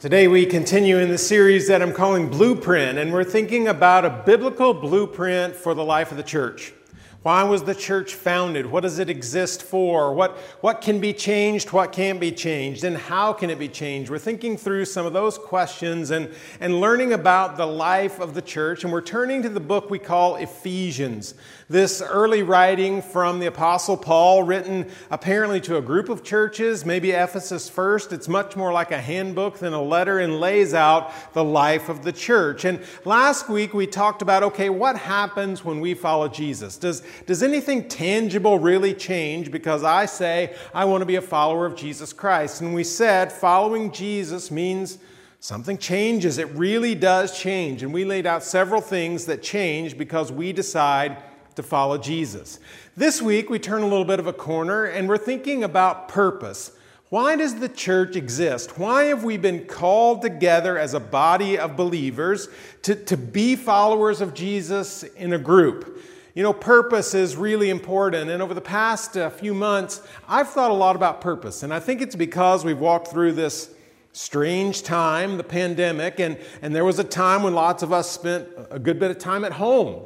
Today we continue in the series that I'm calling Blueprint, and we're thinking about a biblical blueprint for the life of the church. Why was the church founded? What does it exist for? What can be changed? What can't be changed? And how can it be changed? We're thinking through some of those questions and learning about the life of the church. And we're turning to the book we call Ephesians. This early writing from the Apostle Paul, written apparently to a group of churches, maybe Ephesus first. It's much more like a handbook than a letter, and lays out the life of the church. And last week we talked about, okay, what happens when we follow Jesus? Does anything tangible really change because I say I want to be a follower of Jesus Christ? And we said following Jesus means something changes. It really does change. And we laid out several things that change because we decide to follow Jesus. This week, we turn a little bit of a corner and we're thinking about purpose. Why does the church exist? Why have we been called together as a body of believers to be followers of Jesus in a group? You know, purpose is really important, and over the past few months, I've thought a lot about purpose, and I think it's because we've walked through this strange time, the pandemic, and there was a time when lots of us spent a good bit of time at home,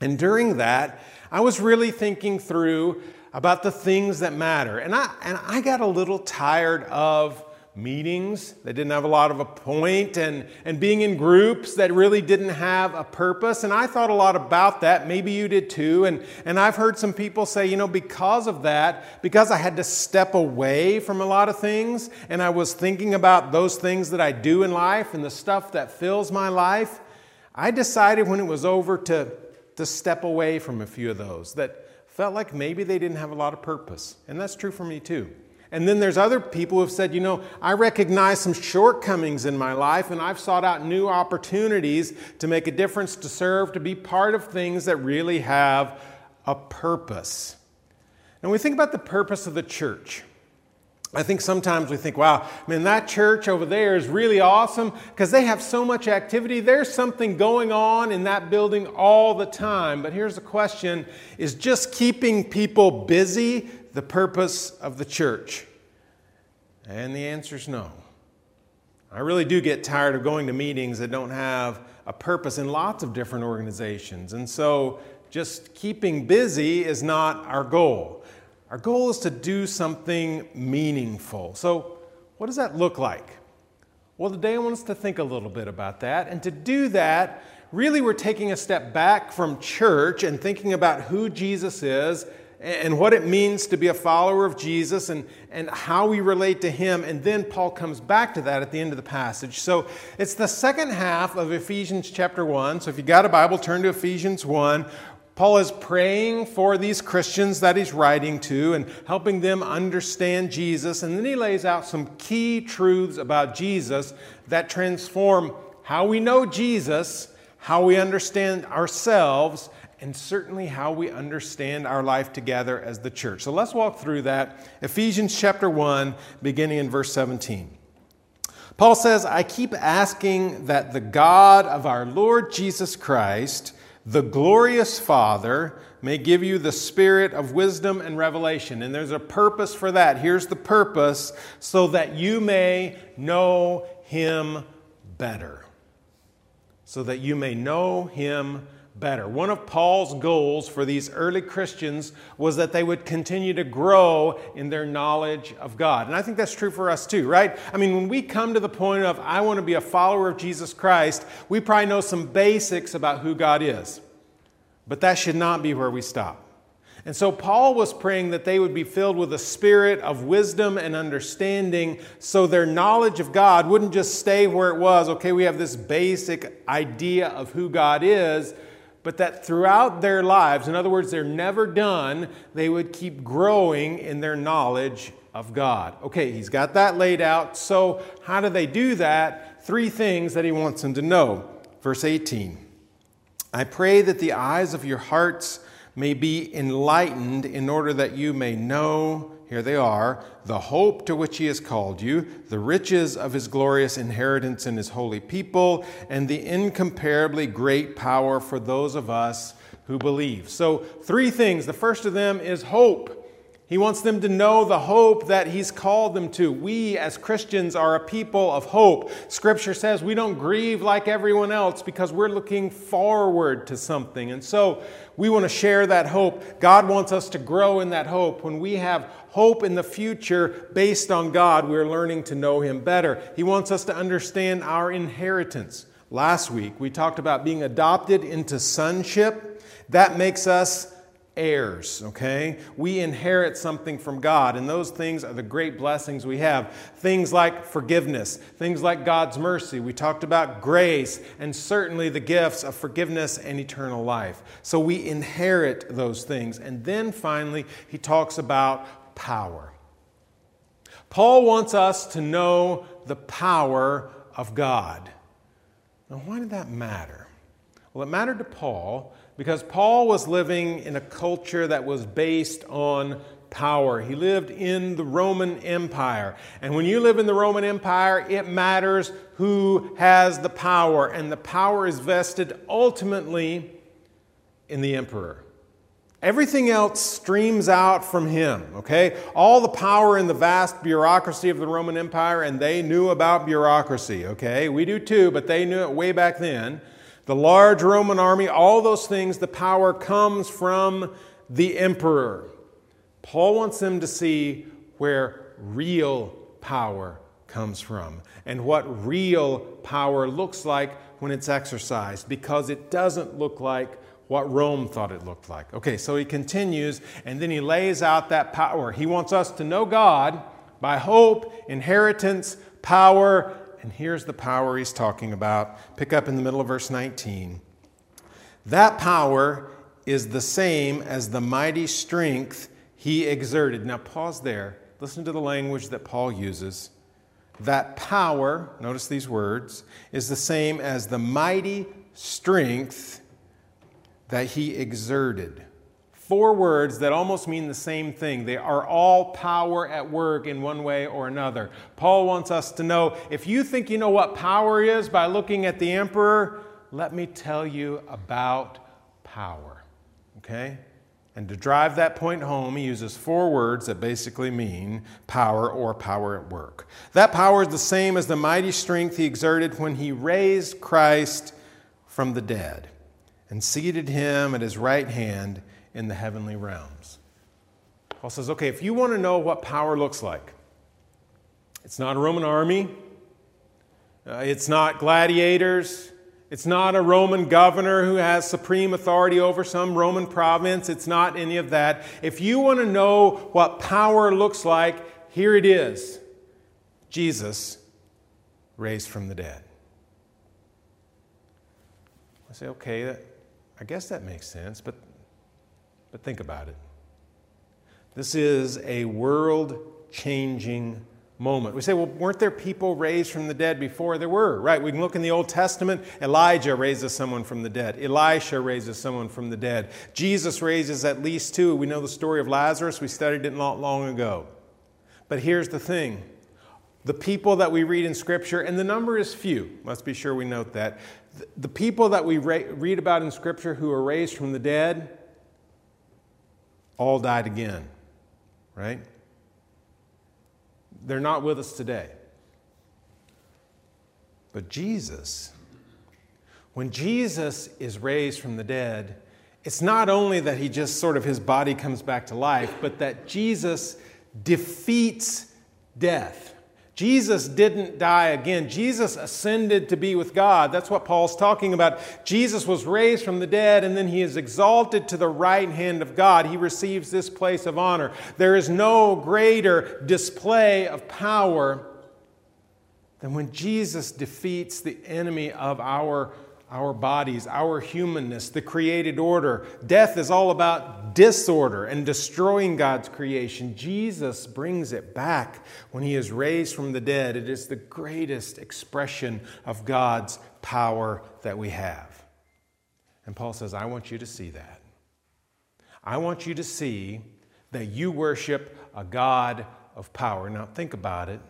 and during that, I was really thinking through about the things that matter, and I got a little tired of meetings that didn't have a lot of a point, and being in groups that really didn't have a purpose. And I thought a lot about that. Maybe you did too. And I've heard some people say, you know, because of that, because I had to step away from a lot of things, and I was thinking about those things that I do in life and the stuff that fills my life, I decided when it was over to step away from a few of those that felt like maybe they didn't have a lot of purpose. And that's true for me too. And then there's other people who have said, you know, I recognize some shortcomings in my life, and I've sought out new opportunities to make a difference, to serve, to be part of things that really have a purpose. And we think about the purpose of the church. I think sometimes we think, wow, man, that church over there is really awesome because they have so much activity. There's something going on in that building all the time. But here's the question, is just keeping people busy the purpose of the church? And the answer is no. I really do get tired of going to meetings that don't have a purpose in lots of different organizations. And so just keeping busy is not our goal. Our goal is to do something meaningful. So what does that look like? Well, today I want us to think a little bit about that. And to do that, really we're taking a step back from church and thinking about who Jesus is and what it means to be a follower of Jesus and how we relate to him. And then Paul comes back to that at the end of the passage. So it's the second half of Ephesians chapter 1. So if you've got a Bible, turn to Ephesians 1. Paul is praying for these Christians that he's writing to and helping them understand Jesus. And then he lays out some key truths about Jesus that transform how we know Jesus, how we understand ourselves, and certainly how we understand our life together as the church. So let's walk through that. Ephesians chapter 1, beginning in verse 17. Paul says, I keep asking that the God of our Lord Jesus Christ, the glorious Father, may give you the spirit of wisdom and revelation. And there's a purpose for that. Here's the purpose, so that you may know him better. So that you may know him better. One of Paul's goals for these early Christians was that they would continue to grow in their knowledge of God. And I think that's true for us too, right? I mean, when we come to the point of, I want to be a follower of Jesus Christ, we probably know some basics about who God is. But that should not be where we stop. And so Paul was praying that they would be filled with a spirit of wisdom and understanding, so their knowledge of God wouldn't just stay where it was, okay, we have this basic idea of who God is, but that throughout their lives, in other words, they're never done, they would keep growing in their knowledge of God. Okay, he's got that laid out. So how do they do that? Three things that he wants them to know. Verse 18, I pray that the eyes of your hearts may be enlightened in order that you may know, here they are, the hope to which he has called you, the riches of his glorious inheritance in his holy people, and the incomparably great power for those of us who believe. So three things. The first of them is hope. He wants them to know the hope that he's called them to. We as Christians are a people of hope. Scripture says we don't grieve like everyone else because we're looking forward to something. And so we want to share that hope. God wants us to grow in that hope. When we have hope in the future based on God, we're learning to know him better. He wants us to understand our inheritance. Last week, we talked about being adopted into sonship. That makes us heirs, okay? We inherit something from God, and those things are the great blessings we have. Things like forgiveness, things like God's mercy. We talked about grace, and certainly the gifts of forgiveness and eternal life. So we inherit those things. And then finally, he talks about power. Paul wants us to know the power of God. Now, why did that matter? Well, it mattered to Paul because Paul was living in a culture that was based on power. He lived in the Roman Empire. And when you live in the Roman Empire, it matters who has the power. And the power is vested ultimately in the emperor. Everything else streams out from him, okay? All the power in the vast bureaucracy of the Roman Empire, and they knew about bureaucracy, okay? We do too, but they knew it way back then. The large Roman army, all those things, the power comes from the emperor. Paul wants them to see where real power comes from and what real power looks like when it's exercised, because it doesn't look like what Rome thought it looked like. Okay, so he continues, and then he lays out that power. He wants us to know God by hope, inheritance, power, and here's the power he's talking about. Pick up in the middle of verse 19. That power is the same as the mighty strength he exerted. Now pause there. Listen to the language that Paul uses. That power, notice these words, is the same as the mighty strength that he exerted. Four words that almost mean the same thing. They are all power at work in one way or another. Paul wants us to know, if you think you know what power is by looking at the emperor, let me tell you about power. Okay? And to drive that point home, he uses four words that basically mean power or power at work. That power is the same as the mighty strength he exerted when he raised Christ from the dead and seated him at his right hand in the heavenly realms. Paul says, okay, if you want to know what power looks like, it's not a Roman army, it's not gladiators, it's not a Roman governor who has supreme authority over some Roman province, it's not any of that. If you want to know what power looks like, here it is. Jesus raised from the dead. I say, okay, I guess that makes sense, but think about it. This is a world-changing moment. We say, well, weren't there people raised from the dead before? There were, right? We can look in the Old Testament. Elijah raises someone from the dead. Elisha raises someone from the dead. Jesus raises at least two. We know the story of Lazarus. We studied it not long ago. But here's the thing. The people that we read in Scripture, and the number is few. Let's be sure we note that. The people that we read about in Scripture who are raised from the dead all died again, right? They're not with us today. But Jesus, when Jesus is raised from the dead, it's not only that he just sort of, his body comes back to life, but that Jesus defeats death. Jesus didn't die again. Jesus ascended to be with God. That's what Paul's talking about. Jesus was raised from the dead, and then he is exalted to the right hand of God. He receives this place of honor. There is no greater display of power than when Jesus defeats the enemy of our bodies, our humanness, the created order. Death is all about disorder and destroying God's creation. Jesus brings it back when he is raised from the dead. It is the greatest expression of God's power that we have. And Paul says, I want you to see that. I want you to see that you worship a God of power. Now think about it.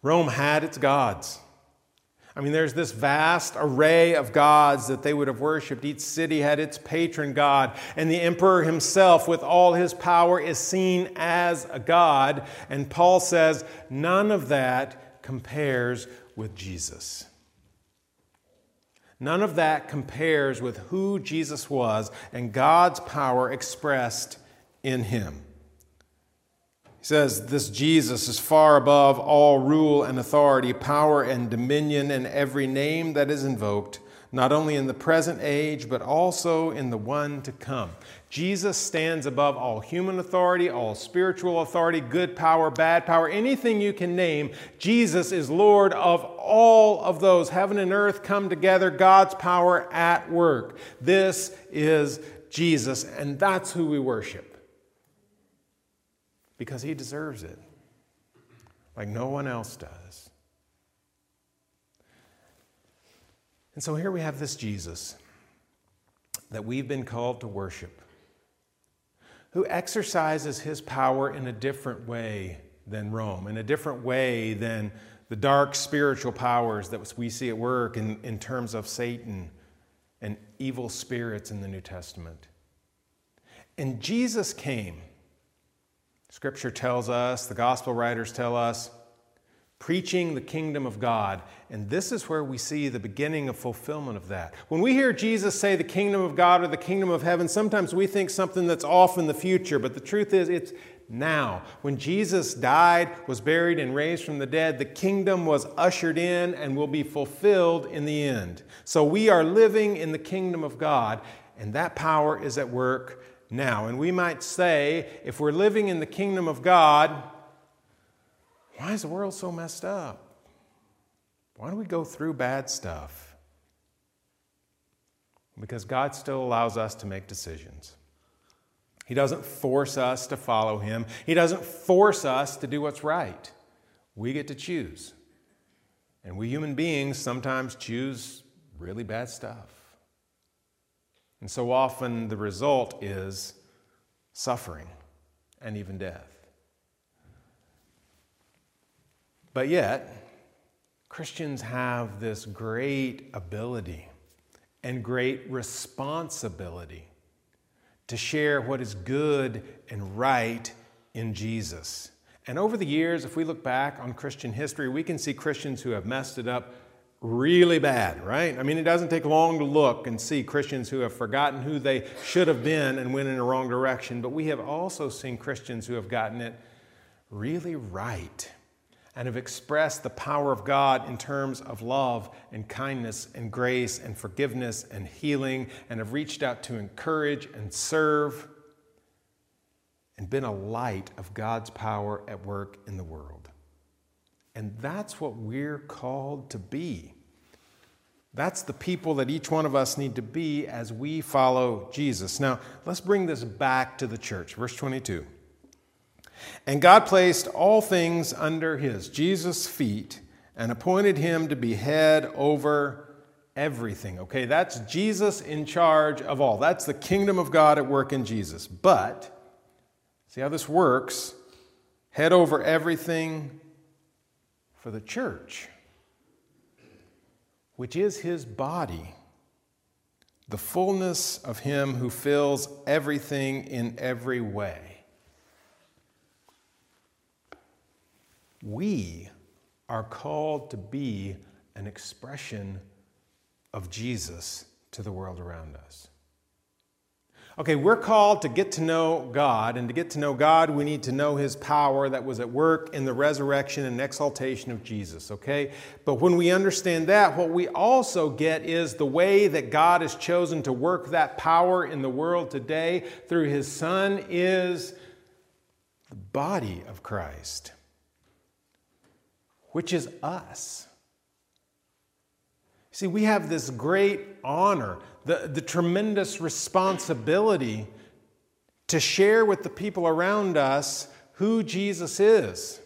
Rome had its gods. I mean, there's this vast array of gods that they would have worshipped. Each city had its patron god, and the emperor himself, with all his power, is seen as a god. And Paul says, none of that compares with Jesus. None of that compares with who Jesus was and God's power expressed in him. He says, this Jesus is far above all rule and authority, power and dominion, and every name that is invoked, not only in the present age, but also in the one to come. Jesus stands above all human authority, all spiritual authority, good power, bad power, anything you can name. Jesus is Lord of all of those. Heaven and earth come together, God's power at work. This is Jesus, and that's who we worship. Because he deserves it, like no one else does. And so here we have this Jesus that we've been called to worship, who exercises his power in a different way than Rome, in a different way than the dark spiritual powers that we see at work in terms of Satan and evil spirits in the New Testament. And Jesus came. Scripture tells us, the gospel writers tell us, preaching the kingdom of God. And this is where we see the beginning of fulfillment of that. When we hear Jesus say the kingdom of God or the kingdom of heaven, sometimes we think something that's off in the future. But the truth is, it's now. When Jesus died, was buried, and raised from the dead, the kingdom was ushered in and will be fulfilled in the end. So we are living in the kingdom of God, and that power is at work now. And we might say, if we're living in the kingdom of God, why is the world so messed up? Why do we go through bad stuff? Because God still allows us to make decisions. He doesn't force us to follow him. He doesn't force us to do what's right. We get to choose. And we human beings sometimes choose really bad stuff. And so often the result is suffering and even death. But yet, Christians have this great ability and great responsibility to share what is good and right in Jesus. And over the years, if we look back on Christian history, we can see Christians who have messed it up really bad, right? I mean, it doesn't take long to look and see Christians who have forgotten who they should have been and went in the wrong direction. But we have also seen Christians who have gotten it really right and have expressed the power of God in terms of love and kindness and grace and forgiveness and healing, and have reached out to encourage and serve and been a light of God's power at work in the world. And that's what we're called to be. That's the people that each one of us need to be as we follow Jesus. Now, let's bring this back to the church. Verse 22. And God placed all things under Jesus' feet and appointed him to be head over everything. Okay, that's Jesus in charge of all. That's the kingdom of God at work in Jesus. But, see how this works? Head over everything for the church, which is his body, the fullness of him who fills everything in every way. We are called to be an expression of Jesus to the world around us. Okay, we're called to get to know God, and to get to know God, we need to know his power that was at work in the resurrection and exaltation of Jesus, okay? But when we understand that, what we also get is the way that God has chosen to work that power in the world today through his Son is the body of Christ, which is us. See, we have this great honor, the tremendous responsibility to share with the people around us who Jesus is,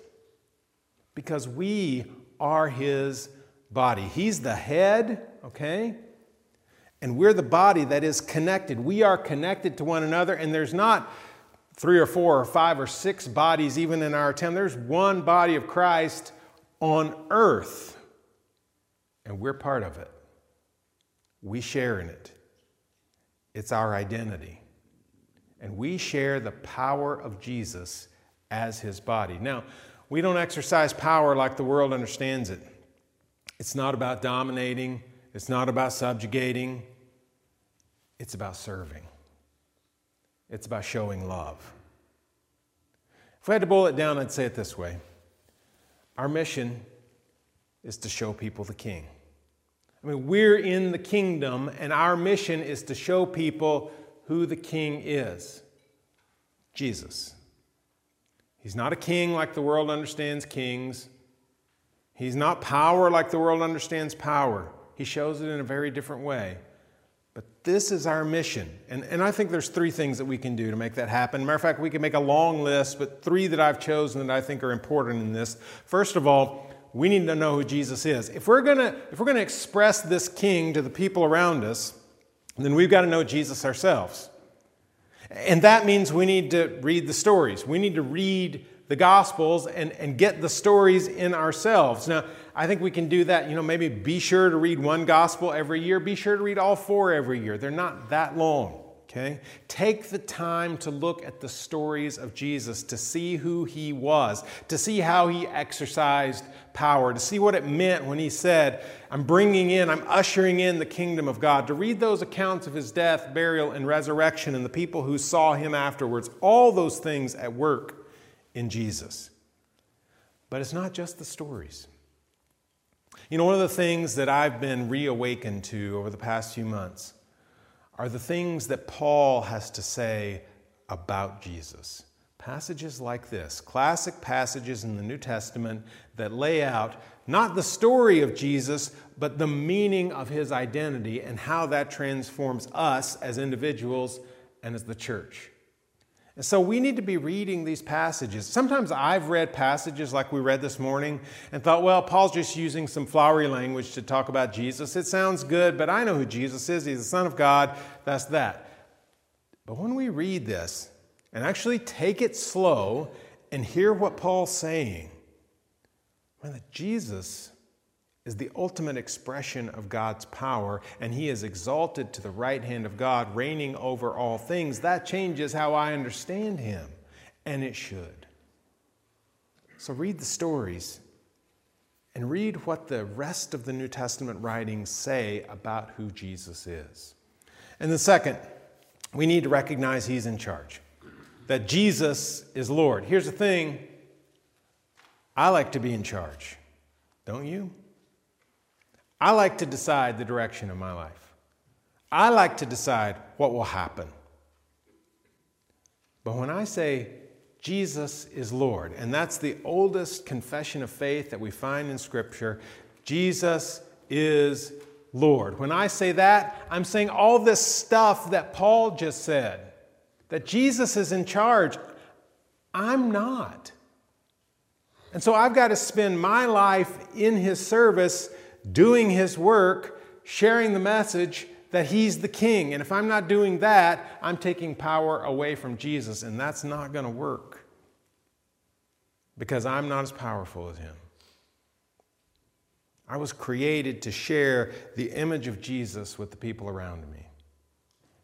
because we are his body. He's the head, okay? And we're the body that is connected. We are connected to one another, and there's not 3 or 4 or 5 or 6 bodies even in our town. There's one body of Christ on earth. and we're part of it. We share in it. It's our identity. And we share the power of Jesus as his body. Now, we don't exercise power like the world understands it. It's not about dominating. It's not about subjugating. It's about serving. It's about showing love. If we had to boil it down, I'd say it this way. Our mission is to show people the King. I mean, we're in the kingdom, and our mission is to show people who the King is. Jesus. He's not a king like the world understands kings. He's not power like the world understands power. He shows it in a very different way. But this is our mission. And I think there's three things that we can do to make that happen. Matter of fact, we can make a long list, but three that I've chosen that I think are important in this. First of all, we need to know who Jesus is. If we're going to express this King to the people around us, then we've got to know Jesus ourselves. And that means we need to read the stories. We need to read the Gospels and get the stories in ourselves. Now, I think we can do that. You know, maybe be sure to read one Gospel every year. Be sure to read all four every year. They're not that long, okay? Take the time to look at the stories of Jesus, to see who he was, to see how he exercised power, to see what it meant when he said, I'm ushering in the kingdom of God. To read those accounts of his death, burial, and resurrection, and the people who saw him afterwards, all those things at work in Jesus. But it's not just the stories. You know, one of the things that I've been reawakened to over the past few months are the things that Paul has to say about Jesus. Passages like this, classic passages in the New Testament that lay out not the story of Jesus, but the meaning of his identity and how that transforms us as individuals and as the church. And so we need to be reading these passages. Sometimes I've read passages like we read this morning and thought, well, Paul's just using some flowery language to talk about Jesus. It sounds good, but I know who Jesus is. He's the Son of God. That's that. But when we read this and actually take it slow and hear what Paul's saying, that Jesus is the ultimate expression of God's power, and he is exalted to the right hand of God, reigning over all things. That changes how I understand him, and it should. So read the stories and read what the rest of the New Testament writings say about who Jesus is. And the second, we need to recognize he's in charge, that Jesus is Lord. Here's the thing. I like to be in charge. Don't you? I like to decide the direction of my life. I like to decide what will happen. But when I say Jesus is Lord, and that's the oldest confession of faith that we find in Scripture, Jesus is Lord. When I say that, I'm saying all this stuff that Paul just said, that Jesus is in charge. I'm not. And so I've got to spend my life in his service, doing his work, sharing the message that he's the King. And if I'm not doing that, I'm taking power away from Jesus, and that's not going to work because I'm not as powerful as him. I was created to share the image of Jesus with the people around me.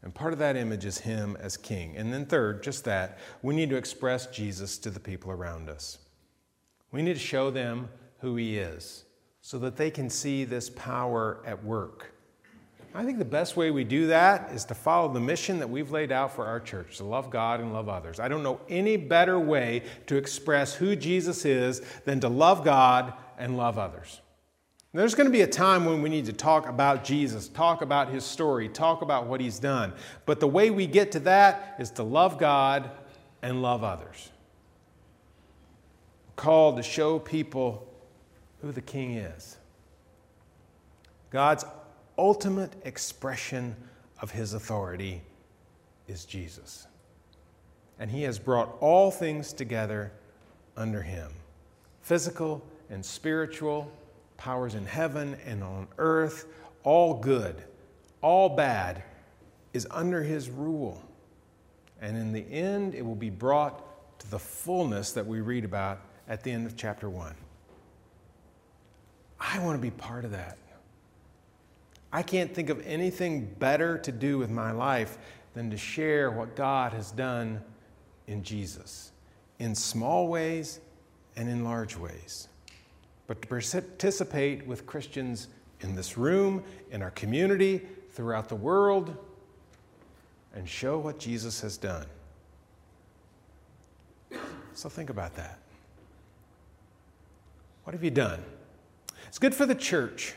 And part of that image is him as King. And then third, just that, we need to express Jesus to the people around us. We need to show them who he is, so that they can see this power at work. I think the best way we do that is to follow the mission that we've laid out for our church, to love God and love others. I don't know any better way to express who Jesus is than to love God and love others. And there's going to be a time when we need to talk about Jesus, talk about his story, talk about what he's done. But the way we get to that is to love God and love others. We're called to show people who the King is. God's ultimate expression of his authority is Jesus. And he has brought all things together under him. Physical and spiritual, powers in heaven and on earth, all good, all bad, is under his rule. And in the end, it will be brought to the fullness that we read about at the end of chapter 1. I want to be part of that. I can't think of anything better to do with my life than to share what God has done in Jesus, in small ways and in large ways. But to participate with Christians in this room, in our community, throughout the world, and show what Jesus has done. So think about that. What have you done? It's good for the church.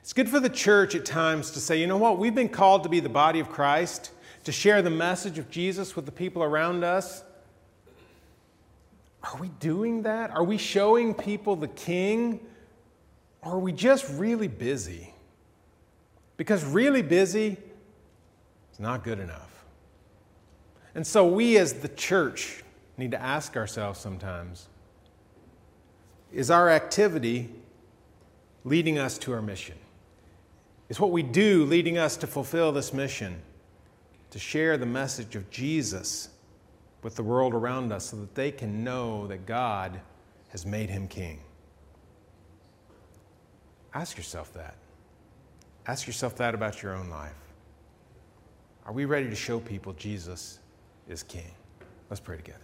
It's good for the church at times to say, you know what, we've been called to be the body of Christ, to share the message of Jesus with the people around us. Are we doing that? Are we showing people the King? Or are we just really busy? Because really busy is not good enough. And so we as the church need to ask ourselves sometimes, is our activity leading us to our mission? Is what we do leading us to fulfill this mission, to share the message of Jesus with the world around us so that they can know that God has made him king? Ask yourself that. Ask yourself that about your own life. Are we ready to show people Jesus is king? Let's pray together.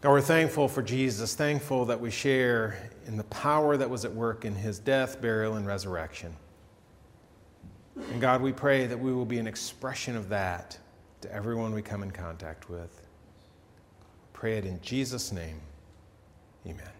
God, we're thankful for Jesus, thankful that we share in the power that was at work in his death, burial, and resurrection. And God, we pray that we will be an expression of that to everyone we come in contact with. Pray it in Jesus' name. Amen.